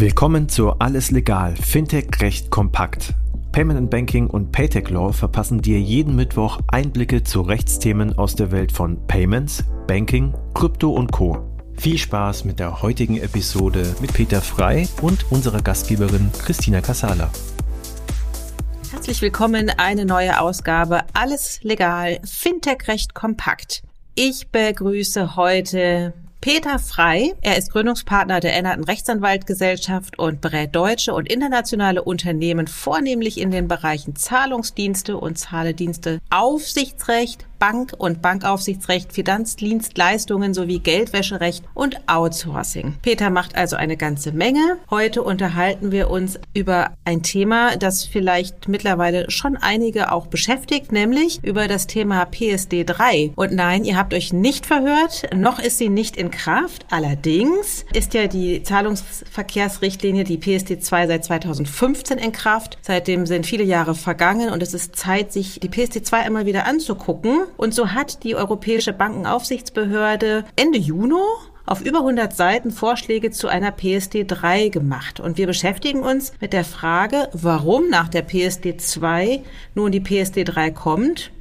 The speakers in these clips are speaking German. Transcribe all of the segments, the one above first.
Willkommen zu Alles Legal, Fintech-Recht-Kompakt. Payment and Banking und Paytech-Law verpassen dir jeden Mittwoch Einblicke zu Rechtsthemen aus der Welt von Payments, Banking, Krypto und Co. Viel Spaß mit der heutigen Episode mit Peter Frey und unserer Gastgeberin Christina Kassala. Herzlich willkommen, eine neue Ausgabe Alles Legal, Fintech-Recht-Kompakt. Ich begrüße heute Peter Frey, er ist Gründungspartner der Annerton Rechtsanwaltgesellschaft und berät deutsche und internationale Unternehmen vornehmlich in den Bereichen Zahlungsdienste und Zahledienste, Aufsichtsrecht, Bank- und Bankaufsichtsrecht, Finanzdienstleistungen sowie Geldwäscherecht und Outsourcing. Peter macht also eine ganze Menge. Heute unterhalten wir uns über ein Thema, das vielleicht mittlerweile schon einige auch beschäftigt, nämlich über das Thema PSD3. Und nein, ihr habt euch nicht verhört, noch ist sie nicht in Kraft. Allerdings ist ja die Zahlungsverkehrsrichtlinie, die PSD2, seit 2015 in Kraft. Seitdem sind viele Jahre vergangen und es ist Zeit, sich die PSD2 einmal wieder anzugucken. Und so hat die Europäische Bankenaufsichtsbehörde Ende Juni auf über 100 Seiten Vorschläge zu einer PSD3 gemacht. Und wir beschäftigen uns mit der Frage, warum nach der PSD2 nun die PSD3 kommt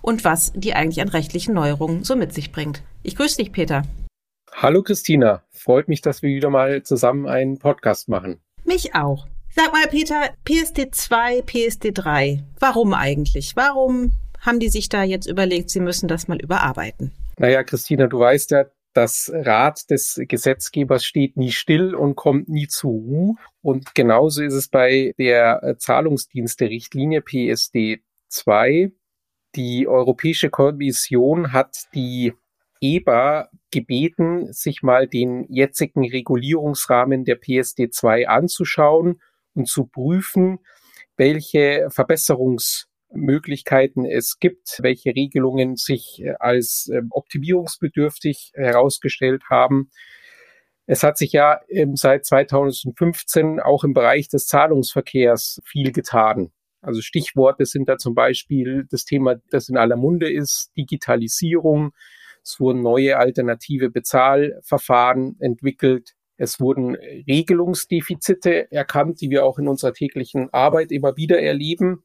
und was die eigentlich an rechtlichen Neuerungen so mit sich bringt. Ich grüße dich, Peter. Hallo, Christina. Freut mich, dass wir wieder mal zusammen einen Podcast machen. Mich auch. Sag mal, Peter, PSD2, PSD3, warum eigentlich? Warum haben die sich da jetzt überlegt, sie müssen das mal überarbeiten? Naja, Christina, du weißt ja, das Rad des Gesetzgebers steht nie still und kommt nie zur Ruhe. Und genauso ist es bei der Zahlungsdienste-Richtlinie PSD2. Die Europäische Kommission hat die EBA gebeten, sich mal den jetzigen Regulierungsrahmen der PSD2 anzuschauen und zu prüfen, welche Verbesserungsmöglichkeiten es gibt, welche Regelungen sich als optimierungsbedürftig herausgestellt haben. Es hat sich ja seit 2015 auch im Bereich des Zahlungsverkehrs viel getan. Also Stichworte sind da zum Beispiel das Thema, das in aller Munde ist, Digitalisierung. Es wurden neue alternative Bezahlverfahren entwickelt. Es wurden Regelungsdefizite erkannt, die wir auch in unserer täglichen Arbeit immer wieder erleben.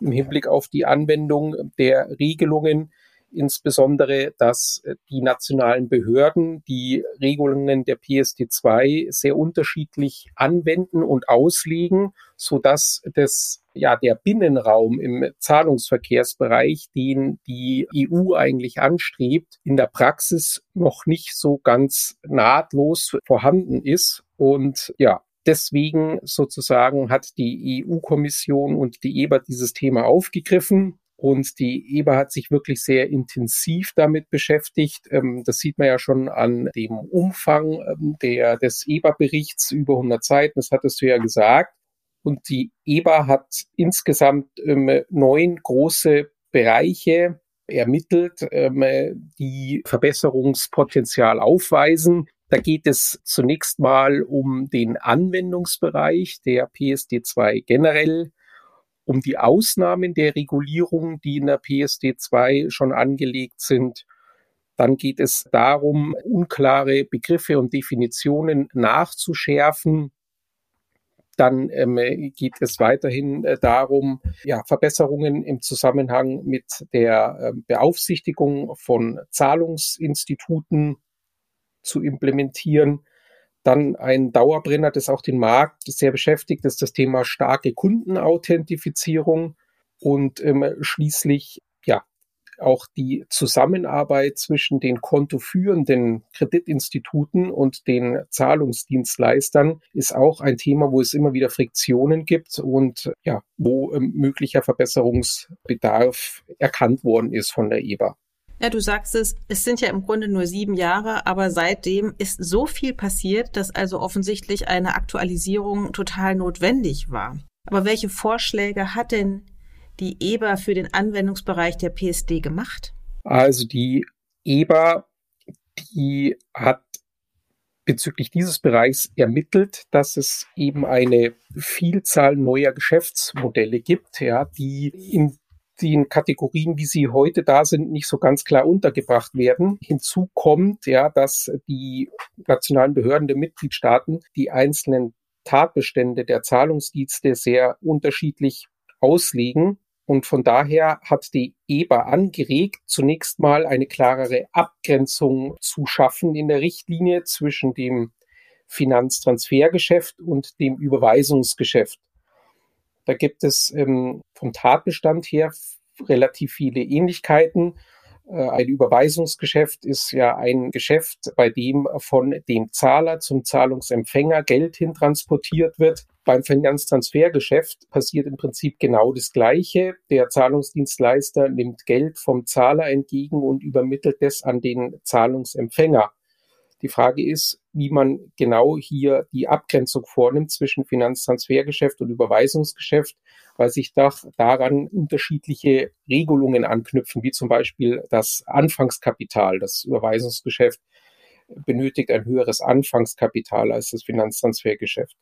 Im Hinblick auf die Anwendung der Regelungen, insbesondere, dass die nationalen Behörden die Regelungen der PSD2 sehr unterschiedlich anwenden und auslegen, sodass der Binnenraum im Zahlungsverkehrsbereich, den die EU eigentlich anstrebt, in der Praxis noch nicht so ganz nahtlos vorhanden ist. Und deswegen sozusagen hat die EU-Kommission und die EBA dieses Thema aufgegriffen. Und die EBA hat sich wirklich sehr intensiv damit beschäftigt. Das sieht man ja schon an dem Umfang des EBA-Berichts, über 100 Seiten, das hattest du ja gesagt. Und die EBA hat insgesamt 9 große Bereiche ermittelt, die Verbesserungspotenzial aufweisen. Da geht es zunächst mal um den Anwendungsbereich der PSD2 generell, um die Ausnahmen der Regulierung, die in der PSD2 schon angelegt sind. Dann geht es darum, unklare Begriffe und Definitionen nachzuschärfen. Dann geht es weiterhin darum, Verbesserungen im Zusammenhang mit der Beaufsichtigung von Zahlungsinstituten zu implementieren. Dann ein Dauerbrenner, das auch den Markt sehr beschäftigt, ist das Thema starke Kundenauthentifizierung und schließlich auch die Zusammenarbeit zwischen den kontoführenden Kreditinstituten und den Zahlungsdienstleistern ist auch ein Thema, wo es immer wieder Friktionen gibt und wo möglicher Verbesserungsbedarf erkannt worden ist von der EBA. Ja, du sagst es sind ja im Grunde nur 7 Jahre, aber seitdem ist so viel passiert, dass also offensichtlich eine Aktualisierung total notwendig war. Aber welche Vorschläge hat denn die EBA für den Anwendungsbereich der PSD gemacht? Also die EBA, die hat bezüglich dieses Bereichs ermittelt, dass es eben eine Vielzahl neuer Geschäftsmodelle gibt, die in den Kategorien, wie sie heute da sind, nicht so ganz klar untergebracht werden. Hinzu kommt, dass die nationalen Behörden der Mitgliedstaaten die einzelnen Tatbestände der Zahlungsdienste sehr unterschiedlich auslegen. Und von daher hat die EBA angeregt, zunächst mal eine klarere Abgrenzung zu schaffen in der Richtlinie zwischen dem Finanztransfergeschäft und dem Überweisungsgeschäft. Da gibt es vom Tatbestand her relativ viele Ähnlichkeiten. Ein Überweisungsgeschäft ist ja ein Geschäft, bei dem von dem Zahler zum Zahlungsempfänger Geld hintransportiert wird. Beim Finanztransfergeschäft passiert im Prinzip genau das Gleiche. Der Zahlungsdienstleister nimmt Geld vom Zahler entgegen und übermittelt es an den Zahlungsempfänger. Die Frage ist, wie man genau hier die Abgrenzung vornimmt zwischen Finanztransfergeschäft und Überweisungsgeschäft, weil sich daran unterschiedliche Regelungen anknüpfen, wie zum Beispiel das Anfangskapital. Das Überweisungsgeschäft benötigt ein höheres Anfangskapital als das Finanztransfergeschäft.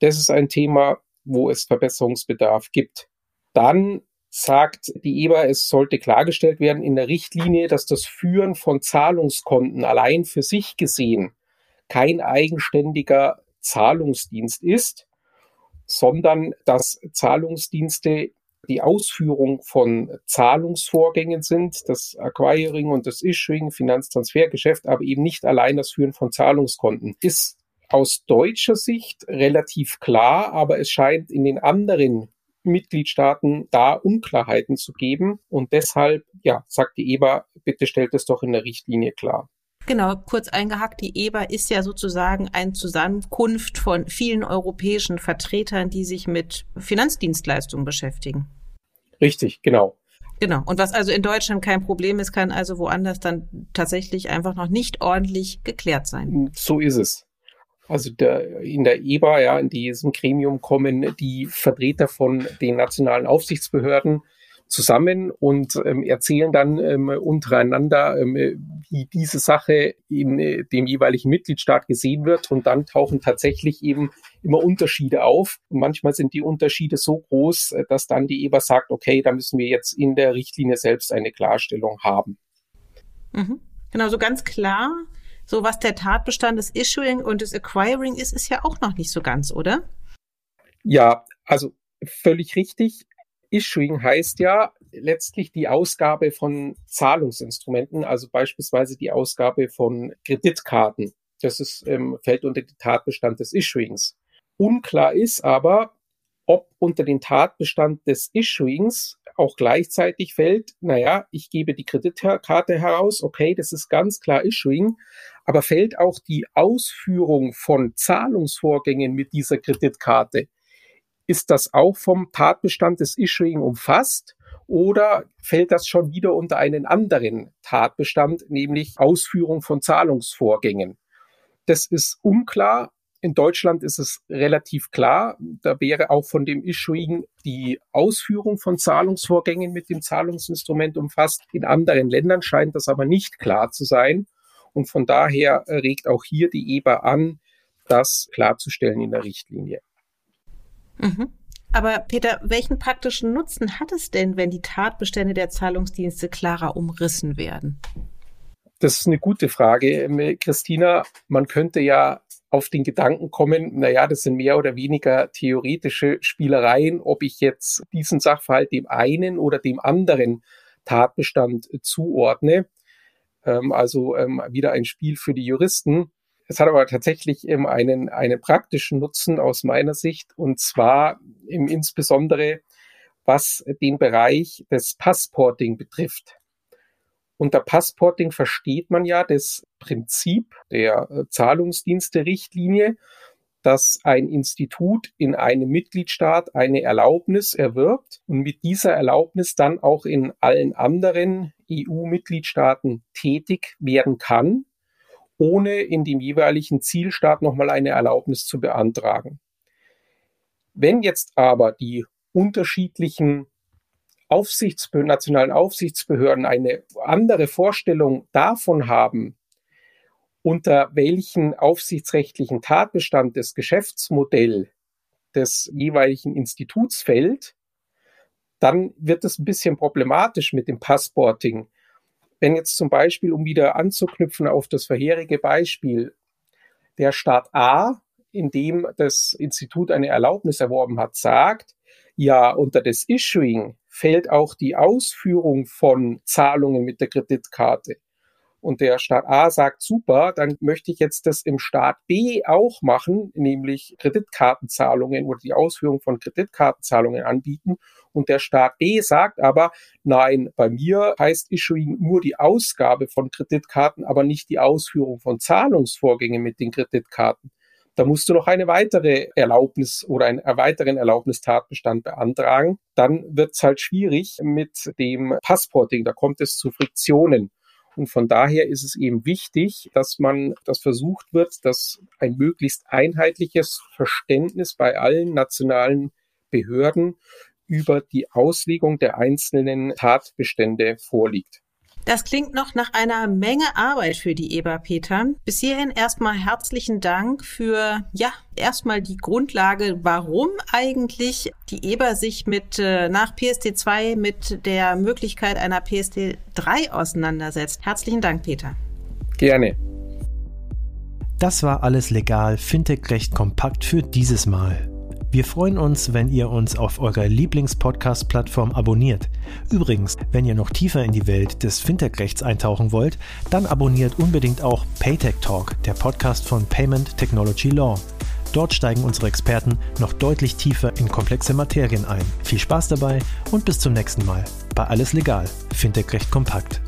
Das ist ein Thema, wo es Verbesserungsbedarf gibt. Dann sagt die EBA, es sollte klargestellt werden in der Richtlinie, dass das Führen von Zahlungskonten allein für sich gesehen kein eigenständiger Zahlungsdienst ist, sondern dass Zahlungsdienste die Ausführung von Zahlungsvorgängen sind, das Acquiring und das Issuing, Finanztransfergeschäft, aber eben nicht allein das Führen von Zahlungskonten. Ist aus deutscher Sicht relativ klar, aber es scheint in den anderen Mitgliedstaaten da Unklarheiten zu geben. Und deshalb, sagt die EBA, bitte stellt es doch in der Richtlinie klar. Genau, kurz eingehakt, die EBA ist ja sozusagen eine Zusammenkunft von vielen europäischen Vertretern, die sich mit Finanzdienstleistungen beschäftigen. Richtig, genau. Genau, und was also in Deutschland kein Problem ist, kann also woanders dann tatsächlich einfach noch nicht ordentlich geklärt sein. So ist es. Also in der EBA, in diesem Gremium kommen die Vertreter von den nationalen Aufsichtsbehörden zusammen und erzählen dann untereinander, wie diese Sache in dem jeweiligen Mitgliedstaat gesehen wird. Und dann tauchen tatsächlich eben immer Unterschiede auf. Und manchmal sind die Unterschiede so groß, dass dann die EBA sagt, okay, da müssen wir jetzt in der Richtlinie selbst eine Klarstellung haben. Mhm. Genau, so ganz klar. So, was der Tatbestand des Issuing und des Acquiring ist, ist ja auch noch nicht so ganz, oder? Ja, also völlig richtig. Issuing heißt ja letztlich die Ausgabe von Zahlungsinstrumenten, also beispielsweise die Ausgabe von Kreditkarten. Das ist, fällt unter den Tatbestand des Issuings. Unklar ist aber, ob unter den Tatbestand des Issuings auch gleichzeitig fällt, ich gebe die Kreditkarte heraus, okay, das ist ganz klar Issuing, aber fällt auch die Ausführung von Zahlungsvorgängen mit dieser Kreditkarte? Ist das auch vom Tatbestand des Issuing umfasst oder fällt das schon wieder unter einen anderen Tatbestand, nämlich Ausführung von Zahlungsvorgängen? Das ist unklar. In Deutschland ist es relativ klar, da wäre auch von dem Issuing die Ausführung von Zahlungsvorgängen mit dem Zahlungsinstrument umfasst. In anderen Ländern scheint das aber nicht klar zu sein. Und von daher regt auch hier die EBA an, das klarzustellen in der Richtlinie. Mhm. Aber Peter, welchen praktischen Nutzen hat es denn, wenn die Tatbestände der Zahlungsdienste klarer umrissen werden? Das ist eine gute Frage, Christina. Man könnte ja auf den Gedanken kommen, das sind mehr oder weniger theoretische Spielereien, ob ich jetzt diesen Sachverhalt dem einen oder dem anderen Tatbestand zuordne. Wieder ein Spiel für die Juristen. Es hat aber tatsächlich einen praktischen Nutzen aus meiner Sicht, und zwar insbesondere, was den Bereich des Passporting betrifft. Unter Passporting versteht man ja das Prinzip der Zahlungsdienste-Richtlinie, dass ein Institut in einem Mitgliedstaat eine Erlaubnis erwirbt und mit dieser Erlaubnis dann auch in allen anderen EU-Mitgliedstaaten tätig werden kann, ohne in dem jeweiligen Zielstaat nochmal eine Erlaubnis zu beantragen. Wenn jetzt aber die unterschiedlichen nationalen Aufsichtsbehörden eine andere Vorstellung davon haben, unter welchen aufsichtsrechtlichen Tatbestand das Geschäftsmodell des jeweiligen Instituts fällt, dann wird es ein bisschen problematisch mit dem Passporting. Wenn jetzt zum Beispiel, um wieder anzuknüpfen auf das vorherige Beispiel, der Staat A indem das Institut eine Erlaubnis erworben hat, sagt, ja, unter das Issuing fällt auch die Ausführung von Zahlungen mit der Kreditkarte. Und der Staat A sagt, super, dann möchte ich jetzt das im Staat B auch machen, nämlich Kreditkartenzahlungen oder die Ausführung von Kreditkartenzahlungen anbieten. Und der Staat B sagt aber, nein, bei mir heißt Issuing nur die Ausgabe von Kreditkarten, aber nicht die Ausführung von Zahlungsvorgängen mit den Kreditkarten. Da musst du noch eine weitere Erlaubnis oder einen weiteren Erlaubnistatbestand beantragen. Dann wird es halt schwierig mit dem Passporting, da kommt es zu Friktionen. Und von daher ist es eben wichtig, dass das versucht wird, dass ein möglichst einheitliches Verständnis bei allen nationalen Behörden über die Auslegung der einzelnen Tatbestände vorliegt. Das klingt noch nach einer Menge Arbeit für die EBA, Peter. Bis hierhin erstmal herzlichen Dank für, erstmal die Grundlage, warum eigentlich die EBA sich nach PSD2 mit der Möglichkeit einer PSD3 auseinandersetzt. Herzlichen Dank, Peter. Gerne. Das war Alles Legal, Fintech-Recht-Kompakt für dieses Mal. Wir freuen uns, wenn ihr uns auf eurer Lieblings-Podcast-Plattform abonniert. Übrigens, wenn ihr noch tiefer in die Welt des Fintech-Rechts eintauchen wollt, dann abonniert unbedingt auch Paytech Talk, der Podcast von Payment Technology Law. Dort steigen unsere Experten noch deutlich tiefer in komplexe Materien ein. Viel Spaß dabei und bis zum nächsten Mal bei Alles Legal, Fintech-Recht-Kompakt.